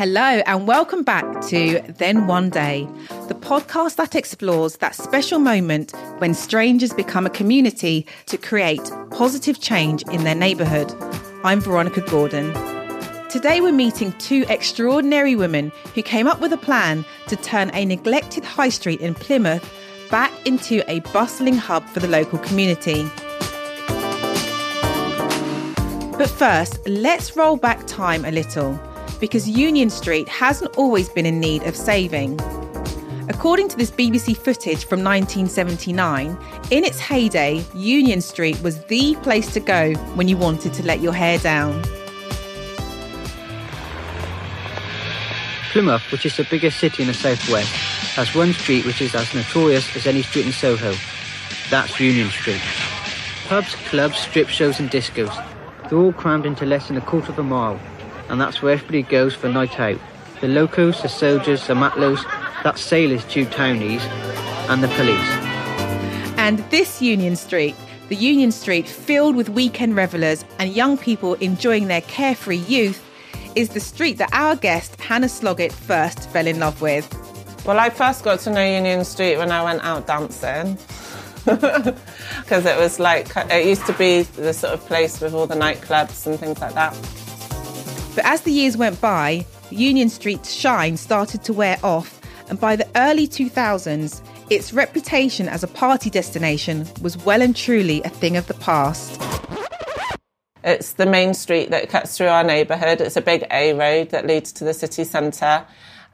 Hello and welcome back to Then One Day, the podcast that explores that special moment when strangers become a community to create positive change in their neighbourhood. I'm Veronica Gordon. Today we're meeting two extraordinary women who came up with a plan to turn a neglected high street in Plymouth back into a bustling hub for the local community. But first, let's roll back time a little, because Union Street hasn't always been in need of saving. According to this BBC footage from 1979, in its heyday, Union Street was the place to go when you wanted to let your hair down. Plymouth, which is the biggest city in the southwest, has one street which is as notorious as any street in Soho. That's Union Street. Pubs, clubs, strip shows and discos, they're all crammed into less than a quarter of a mile. And that's where everybody goes for a night out. The locos, the soldiers, the matlos, that's sailors to townies, and the police. And this Union Street, the Union Street filled with weekend revellers and young people enjoying their carefree youth, is the street that our guest, Hannah Sloggett, first fell in love with. Well, I first got to know Union Street when I went out dancing. Because it was like, it used to be the sort of place with all the nightclubs and things like that. But as the years went by, Union Street's shine started to wear off, and by the early 2000s, its reputation as a party destination was well and truly a thing of the past. It's the main street that cuts through our neighbourhood. It's a big A road that leads to the city centre,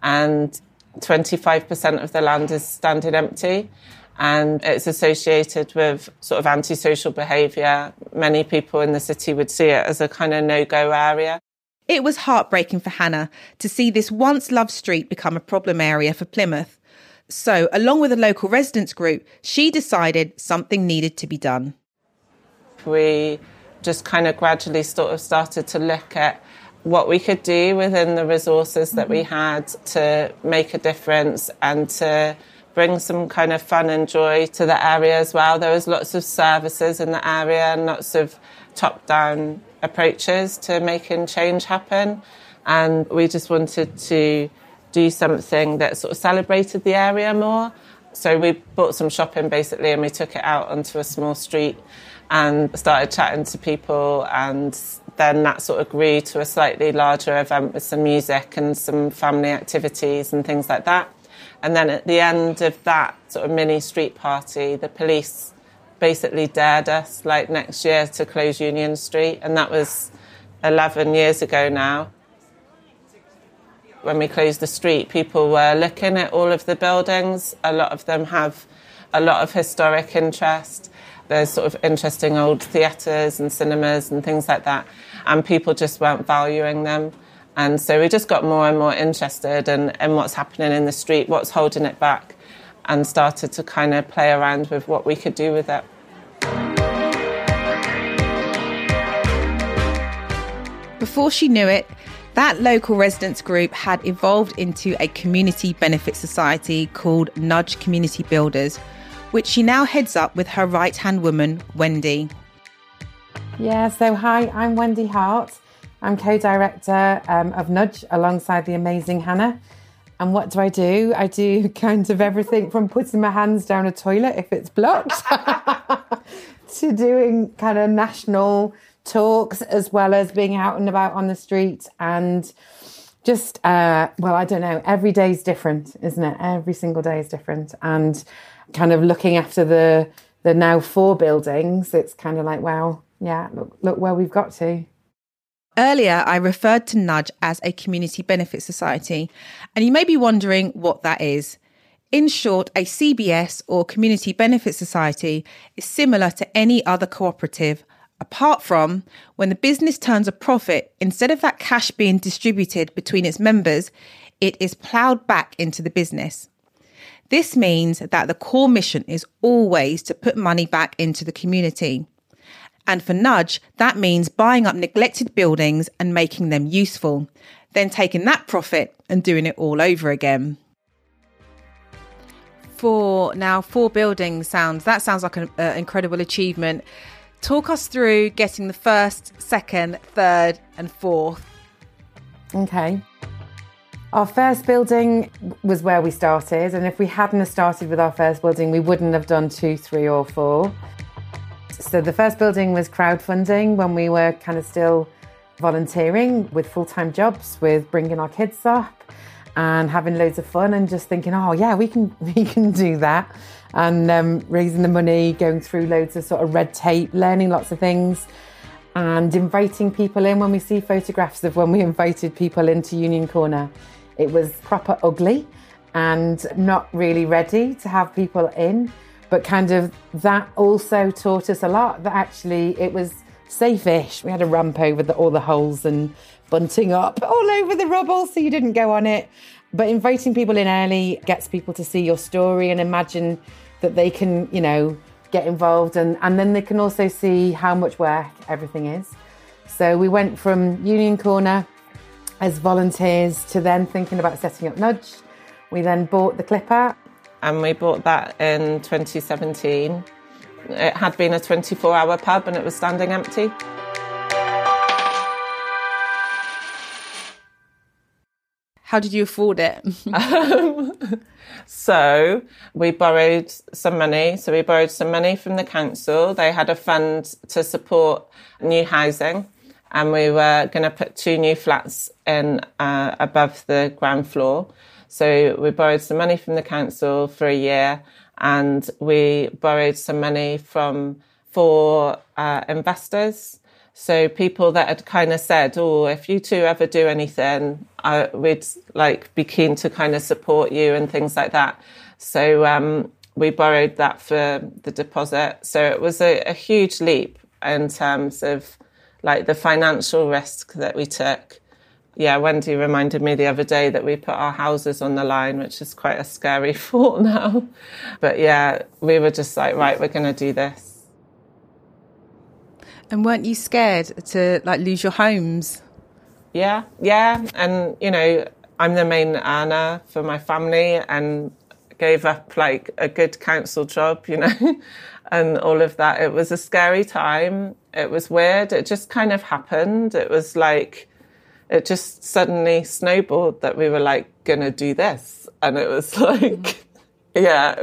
and 25% of the land is standing empty. And it's associated with sort of antisocial behaviour. Many people in the city would see it as a kind of no-go area. It was heartbreaking for Hannah to see this once-loved street become a problem area for Plymouth. So, along with a local residents group, she decided something needed to be done. We just kind of gradually sort of started to look at what we could do within the resources that we had to make a difference and to bring some kind of fun and joy to the area as well. There was lots of services in the area and lots of top-down approaches to making change happen, and we just wanted to do something that sort of celebrated the area more. So we bought some shopping basically, and we took it out onto a small street and started chatting to people, and then that sort of grew to a slightly larger event with some music and some family activities and things like that. And then at the end of that sort of mini street party, the police basically dared us, like, next year to close Union Street, and that was 11 years ago now. When we closed the street, people were looking at all of the buildings. A lot of them have a lot of historic interest. There's sort of interesting old theatres and cinemas and things like that, and people just weren't valuing them. And so we just got more and more interested in what's happening in the street, what's holding it back, and started to kind of play around with what we could do with it. Before she knew it, that local residents group had evolved into a community benefit society called Nudge Community Builders, which she now heads up with her right-hand woman, Wendy. Yeah, so hi, I'm Wendy Hart. I'm co-director of Nudge alongside the amazing Hannah. And what do? I do kind of everything from putting my hands down a toilet if it's blocked to doing kind of national talks, as well as being out and about on the street. And just, well, I don't know, every day's different, isn't it? Every single day is different. And kind of looking after the now four buildings, it's kind of like, wow, yeah, look where we've got to. Earlier, I referred to Nudge as a community benefit society, and you may be wondering what that is. In short, a CBS, or community benefit society, is similar to any other cooperative, apart from when the business turns a profit, instead of that cash being distributed between its members, it is ploughed back into the business. This means that the core mission is always to put money back into the community. And for Nudge, that means buying up neglected buildings and making them useful, then taking that profit and doing it all over again. Four buildings sounds like an incredible achievement. Talk us through getting the first, second, third and fourth. Okay. Our first building was where we started, and if we hadn't have started with our first building, we wouldn't have done 2, 3 or 4. So the first building was crowdfunding when we were kind of still volunteering with full-time jobs, with bringing our kids up and having loads of fun and just thinking, oh yeah, we can do that. And raising the money, going through loads of sort of red tape, learning lots of things and inviting people in. When we see photographs of when we invited people into Union Corner, it was proper ugly and not really ready to have people in. But kind of that also taught us a lot, that actually it was safe-ish. We had a ramp over all the holes and bunting up all over the rubble, so you didn't go on it. But inviting people in early gets people to see your story and imagine that they can, you know, get involved. And then they can also see how much work everything is. So we went from Union Corner as volunteers to then thinking about setting up Nudge. We then bought the Clipper. And we bought that in 2017. It had been a 24-hour pub and it was standing empty. How did you afford it? So we borrowed some money from the council. They had a fund to support new housing, and we were going to put 2 new flats in above the ground floor. So we borrowed some money from the council for a year, and we borrowed some money from 4 investors. So people that had kind of said, oh, if you 2 ever do anything, we'd like be keen to kind of support you and things like that. So we borrowed that for the deposit. So it was a huge leap in terms of like the financial risk that we took. Yeah, Wendy reminded me the other day that we put our houses on the line, which is quite a scary thought now. But yeah, we were just like, right, we're going to do this. And weren't you scared to like lose your homes? Yeah. And, you know, I'm the main earner for my family and gave up like a good council job, you know, and all of that. It was a scary time. It was weird. It just kind of happened. It was like, it just suddenly snowballed that we were like, going to do this. And it was like, yeah.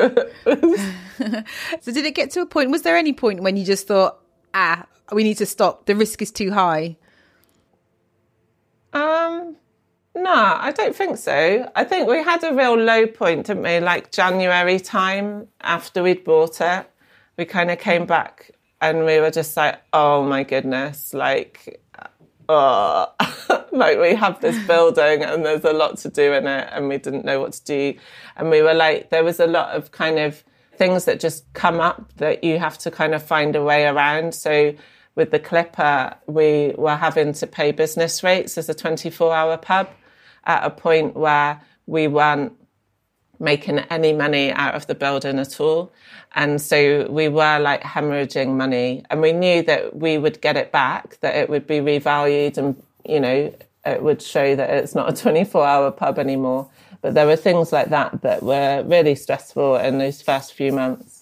So did it get to a point, was there any point when you just thought, we need to stop, the risk is too high? No, I don't think so. I think we had a real low point, didn't we? Like January time after we'd bought it, we kind of came back and we were just like, oh my goodness, like, oh, like we have this building and there's a lot to do in it and we didn't know what to do. And we were like, there was a lot of kind of things that just come up that you have to kind of find a way around. So with the Clipper, we were having to pay business rates as a 24-hour pub at a point where we weren't making any money out of the building at all. And so we were like hemorrhaging money, and we knew that we would get it back, that it would be revalued and, you know, it would show that it's not a 24-hour pub anymore. But there were things like that that were really stressful in those first few months.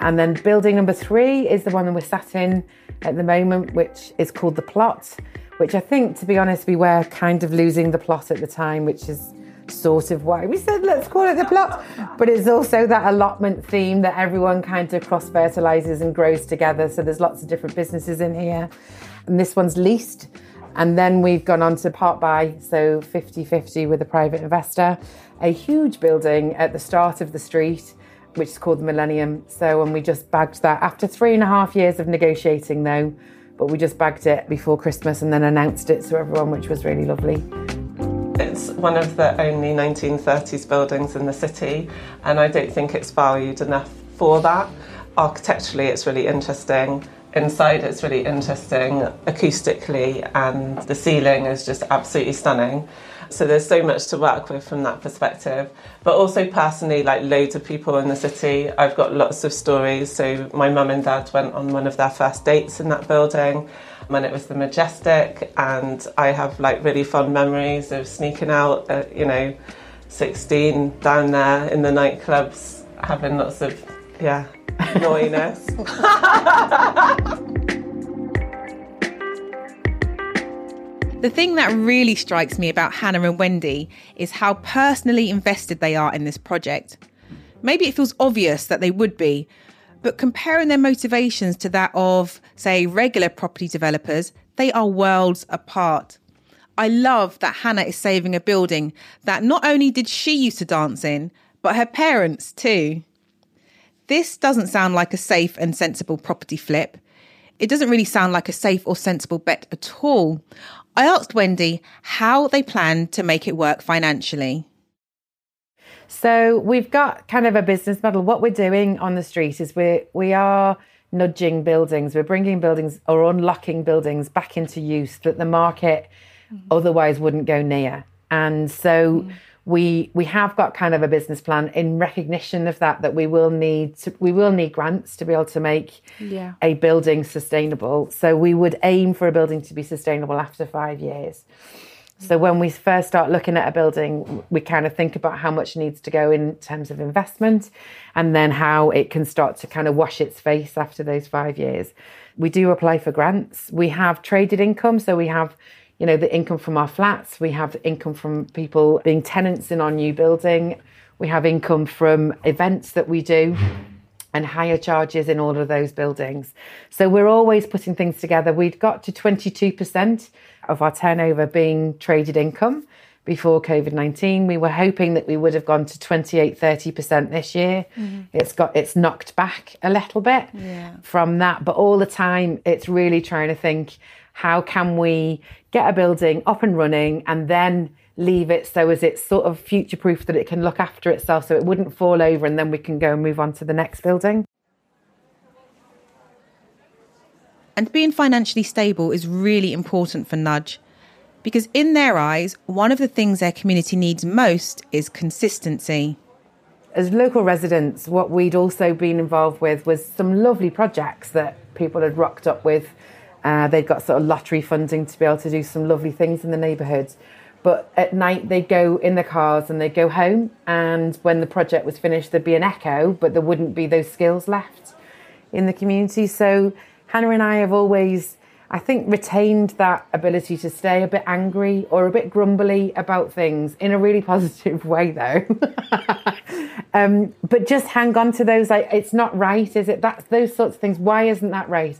And then building number 3 is the one that we're sat in at the moment, which is called the Plot, which I think, to be honest, we were kind of losing the plot at the time, which is sort of why we said, let's call it the Plot. But it's also that allotment theme that everyone kind of cross-fertilises and grows together. So there's lots of different businesses in here. And this one's leased. And then we've gone on to part buy, so 50-50 with a private investor, a huge building at the start of the street, which is called the Millennium. So, and we just bagged that after 3.5 years of negotiating though, but we just bagged it before Christmas and then announced it to everyone, which was really lovely. It's one of the only 1930s buildings in the city, and I don't think it's valued enough for that. Architecturally, it's really interesting. Inside, it's really interesting acoustically, and the ceiling is just absolutely stunning. So there's so much to work with from that perspective. But also personally, like loads of people in the city, I've got lots of stories. So my mum and dad went on one of their first dates in that building when it was the Majestic. And I have like really fond memories of sneaking out at, you know, 16 down there in the nightclubs, having lots of, yeah, noisiness. The thing that really strikes me about Hannah and Wendy is how personally invested they are in this project. Maybe it feels obvious that they would be, but comparing their motivations to that of, say, regular property developers, they are worlds apart. I love that Hannah is saving a building that not only did she used to dance in, but her parents too. This doesn't sound like a safe and sensible property flip. It doesn't really sound like a safe or sensible bet at all. I asked Wendy how they planned to make it work financially. So we've got kind of a business model. What we're doing on the street is we are nudging buildings. We're bringing buildings or unlocking buildings back into use that the market otherwise wouldn't go near. And so we have got kind of a business plan in recognition of that we will need grants to be able to make a building sustainable. So we would aim for a building to be sustainable after 5 years. So when we first start looking at a building, we kind of think about how much needs to go in terms of investment and then how it can start to kind of wash its face after those 5 years. We do apply for grants. We have traded income. So we have, you know, the income from our flats. We have income from people being tenants in our new building. We have income from events that we do and higher charges in all of those buildings. So we're always putting things together. We'd got to 22% of our turnover being traded income before COVID-19. We were hoping that we would have gone to 28, 30% this year. It's knocked back a little bit from that. But all the time, it's really trying to think, how can we get a building up and running and then leave it so as it's sort of future-proof that it can look after itself so it wouldn't fall over, and then we can go and move on to the next building. And being financially stable is really important for Nudge, because in their eyes, one of the things their community needs most is consistency. As local residents, what we'd also been involved with was some lovely projects that people had rocked up with. They'd got sort of lottery funding to be able to do some lovely things in the neighbourhoods. But at night, they'd go in their cars and they'd go home. And when the project was finished, there'd be an echo, but there wouldn't be those skills left in the community. So Hannah and I have always, I think, retained that ability to stay a bit angry or a bit grumbly about things in a really positive way, though. But just hang on to those, like, it's not right, is it? That's those sorts of things. Why isn't that right?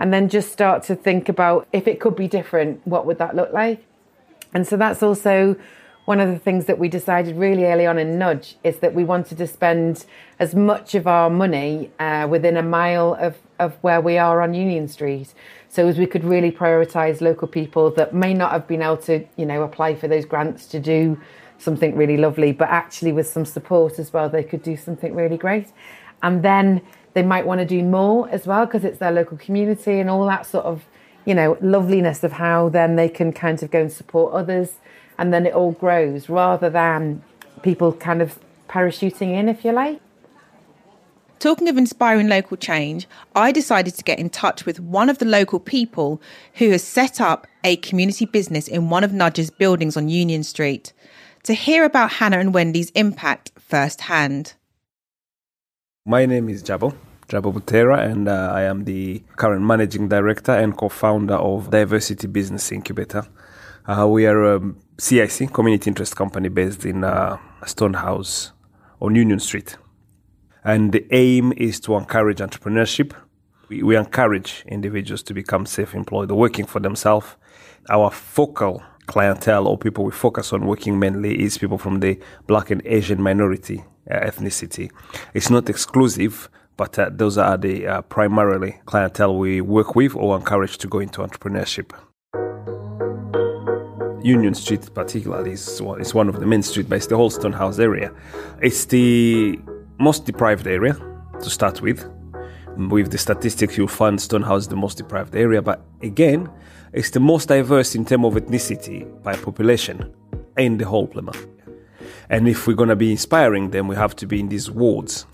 And then just start to think about, if it could be different, what would that look like? And so that's also one of the things that we decided really early on in Nudge, is that we wanted to spend as much of our money within a mile of where we are on Union Street. So as we could really prioritise local people that may not have been able to, you know, apply for those grants to do something really lovely, but actually with some support as well, they could do something really great. And then they might want to do more as well, because it's their local community and all that sort of, you know, loveliness of how then they can kind of go and support others. And then it all grows, rather than people kind of parachuting in, if you like. Talking of inspiring local change, I decided to get in touch with one of the local people who has set up a community business in one of Nudge's buildings on Union Street, to hear about Hannah and Wendy's impact firsthand. My name is Jabo Butera, and I am the current managing director and co-founder of Diversity Business Incubator. We are a CIC, community interest company, based in Stonehouse on Union Street. And the aim is to encourage entrepreneurship. We encourage individuals to become self-employed or working for themselves. Our focal clientele, or people we focus on working mainly, is people from the Black and Asian minority ethnicity. It's not exclusive, but those are the primarily clientele we work with or encourage to go into entrepreneurship. Union Street particularly is one of the main streets, but it's the whole Stonehouse area. It's the most deprived area to start with. With the statistics, you'll find Stonehouse the most deprived area, but again, it's the most diverse in terms of ethnicity by population in the whole Plymouth. And if we're going to be inspiring them, we have to be in these wards.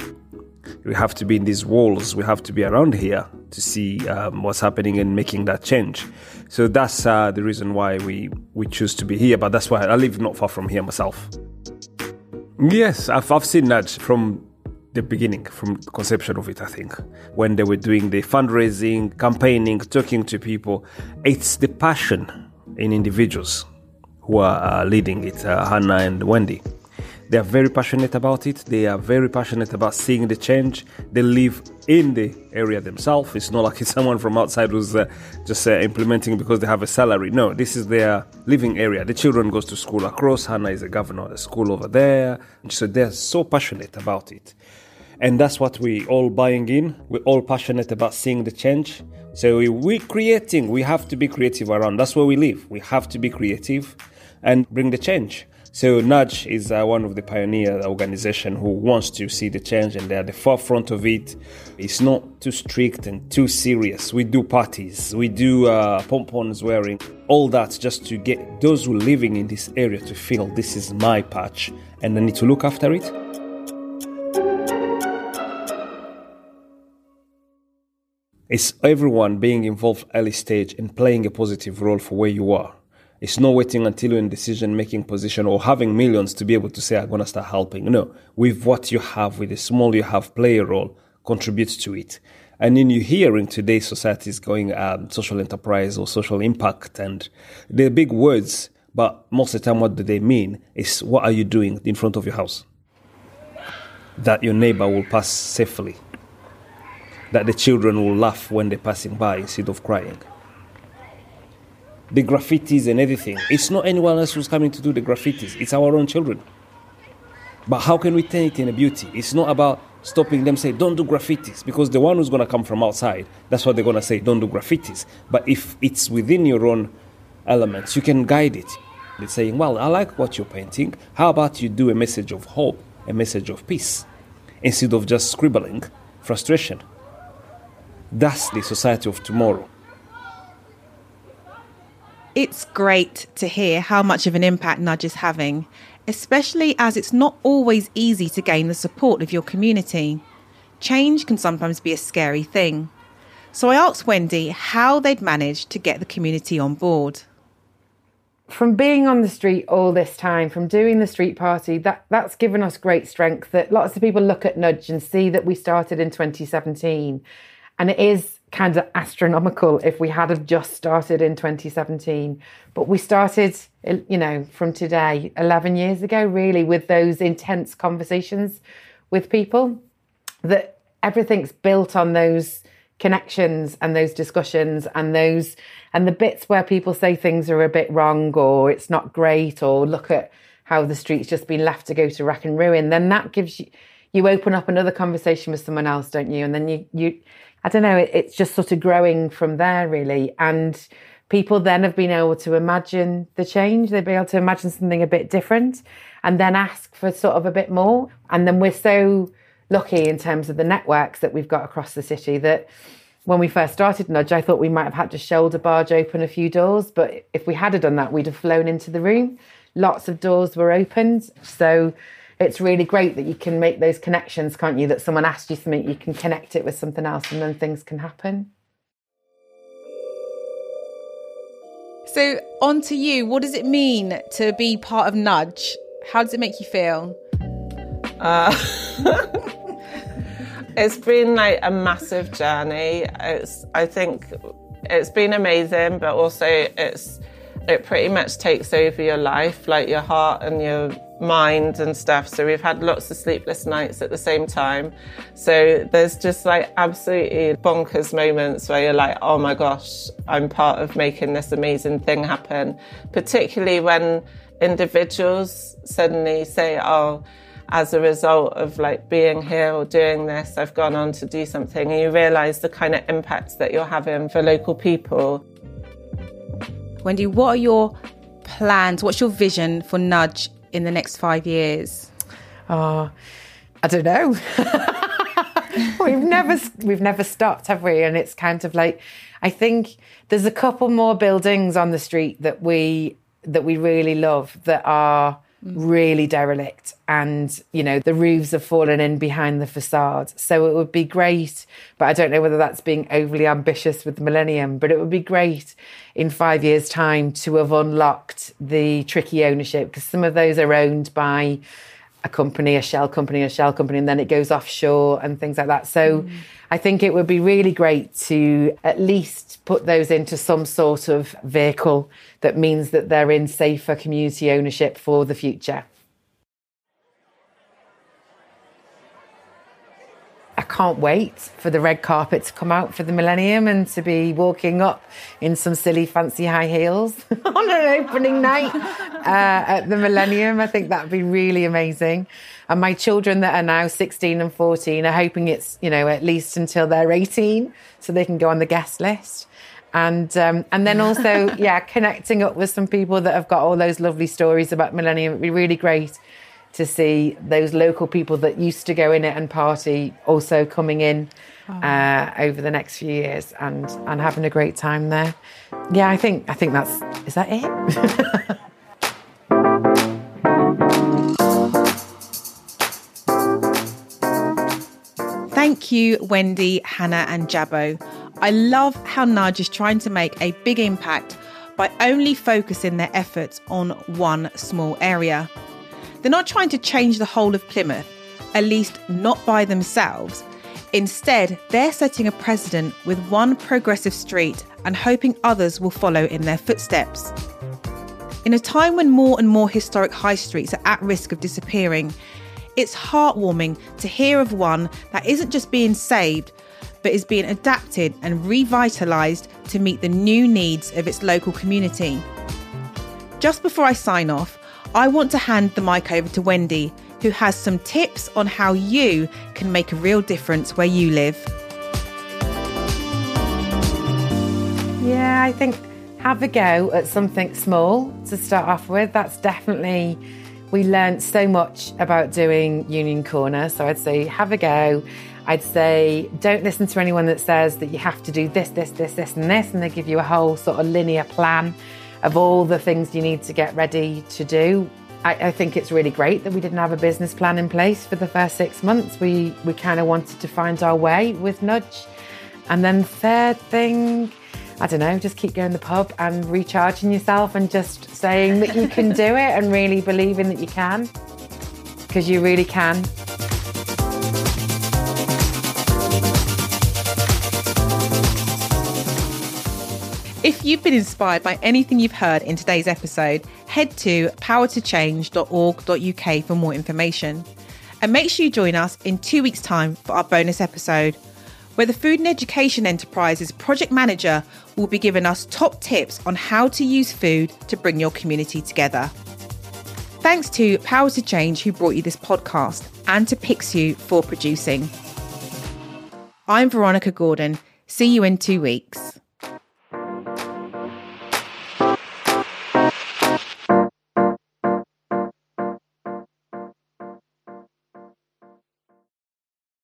We have to be in these walls. We have to be around here to see what's happening and making that change. So that's the reason why we choose to be here. But that's why I live not far from here myself. Yes, I've seen Nudge from the beginning, from the conception of it, I think. When they were doing the fundraising, campaigning, talking to people, it's the passion. in individuals who are leading it, Hannah and Wendy. They are very passionate about it. They are very passionate about seeing the change. They live in the area themselves. It's not like it's someone from outside who's just implementing because they have a salary. No, this is their living area. The children goes to school across. Hannah is a governor at a school over there. So they're so passionate about it. And that's what we all buying in. We're all passionate about seeing the change. So we're creating. We have to be creative around. That's where we live. We have to be creative and bring the change. So Nudge is one of the pioneer organization who wants to see the change, and they're at the forefront of it. It's not too strict and too serious. We do parties, we do pom-poms wearing, all that just to get those who are living in this area to feel this is my patch and I need to look after it. It's everyone being involved early stage and playing a positive role for where you are. It's not waiting until you're in decision-making position or having millions to be able to say, I'm going to start helping. No, with what you have, with the small you have, play a role, contribute to it. And then you hear in today's society is going social enterprise or social impact, and they're big words, but most of the time what do they mean is what are you doing in front of your house? That your neighbor will pass safely. That the children will laugh when they're passing by instead of crying. The graffitis and everything. It's not anyone else who's coming to do the graffitis. It's our own children. But how can we turn it in a beauty? It's not about stopping them saying, don't do graffitis. Because the one who's going to come from outside, that's what they're going to say, don't do graffitis. But if it's within your own elements, you can guide it. They're saying, well, I like what you're painting. How about you do a message of hope, a message of peace, instead of just scribbling frustration? That's the society of tomorrow. It's great to hear how much of an impact Nudge is having, especially as it's not always easy to gain the support of your community. Change can sometimes be a scary thing. So I asked Wendy how they'd managed to get the community on board. From being on the street all this time, from doing the street party, that's given us great strength that lots of people look at Nudge and see that we started in 2017. And it is kind of astronomical if we had have just started in 2017. But we started, you know, from today, 11 years ago, really, with those intense conversations with people, that everything's built on those connections and those discussions and those, and the bits where people say things are a bit wrong or it's not great or look at how the street's just been left to go to rack and ruin. Then that gives you open up another conversation with someone else, don't you? And then you I don't know, it's just sort of growing from there, really. And people then have been able to imagine the change. They've been able to imagine something a bit different and then ask for sort of a bit more. And then we're so lucky in terms of the networks that we've got across the city that when we first started Nudge, I thought we might have had to shoulder barge open a few doors. But if we had done that, we'd have flown into the room. Lots of doors were opened. So it's really great that you can make those connections, can't you? That someone asks you something, you can connect it with something else and then things can happen. So on to you, what does it mean to be part of Nudge? How does it make you feel? It's been like a massive journey. I think it's been amazing, but also it pretty much takes over your life, like your heart and your mind and stuff. So we've had lots of sleepless nights at the same time. So there's just like absolutely bonkers moments where you're like, oh my gosh, I'm part of making this amazing thing happen. Particularly when individuals suddenly say, oh, as a result of like being here or doing this, I've gone on to do something. And you realise the kind of impact that you're having for local people. Wendy, what are your plans? What's your vision for Nudge in the next 5 years? I don't know. we've never stopped, have we? And it's kind of like, I think there's a couple more buildings on the street that we really love that are really derelict, and you know the roofs have fallen in behind the facade. So it would be great, but I don't know whether that's being overly ambitious with the Millennium, but it would be great in 5 years time to have unlocked the tricky ownership, because some of those are owned by a shell company, and then it goes offshore and things like that. So I think it would be really great to at least put those into some sort of vehicle that means that they're in safer community ownership for the future. I can't wait for the red carpet to come out for the Millennium and to be walking up in some silly fancy high heels on an opening night at the Millennium. I think that'd be really amazing. And my children that are now 16 and 14 are hoping it's, you know, at least until they're 18 so they can go on the guest list. And then also, yeah, connecting up with some people that have got all those lovely stories about Millennium. It'd be really great to see those local people that used to go in it and party also coming in over the next few years and having a great time there. Yeah, I think is that it? Thank you, Wendy, Hannah and Jabo. I love how Nudge is trying to make a big impact by only focusing their efforts on one small area. They're not trying to change the whole of Plymouth, at least not by themselves. Instead, they're setting a precedent with one progressive street and hoping others will follow in their footsteps. In a time when more and more historic high streets are at risk of disappearing, it's heartwarming to hear of one that isn't just being saved, but is being adapted and revitalised to meet the new needs of its local community. Just before I sign off, I want to hand the mic over to Wendy, who has some tips on how you can make a real difference where you live. Yeah, I think have a go at something small to start off with. That's definitely, we learnt so much about doing Union Corner, so I'd say have a go. I'd say don't listen to anyone that says that you have to do this, this, this, this and this, and they give you a whole sort of linear plan of all the things you need to get ready to do. I think it's really great that we didn't have a business plan in place for the first 6 months. We kind of wanted to find our way with Nudge. And then third thing, I don't know, just keep going to the pub and recharging yourself and just saying that you can do it and really believing that you can, because you really can. If you've been inspired by anything you've heard in today's episode, head to powertochange.org.uk for more information. And make sure you join us in 2 weeks' time for our bonus episode, where the Food and Education Enterprise's project manager will be giving us top tips on how to use food to bring your community together. Thanks to Power to Change, who brought you this podcast, and to Pixu for producing. I'm Veronica Gordon. See you in 2 weeks.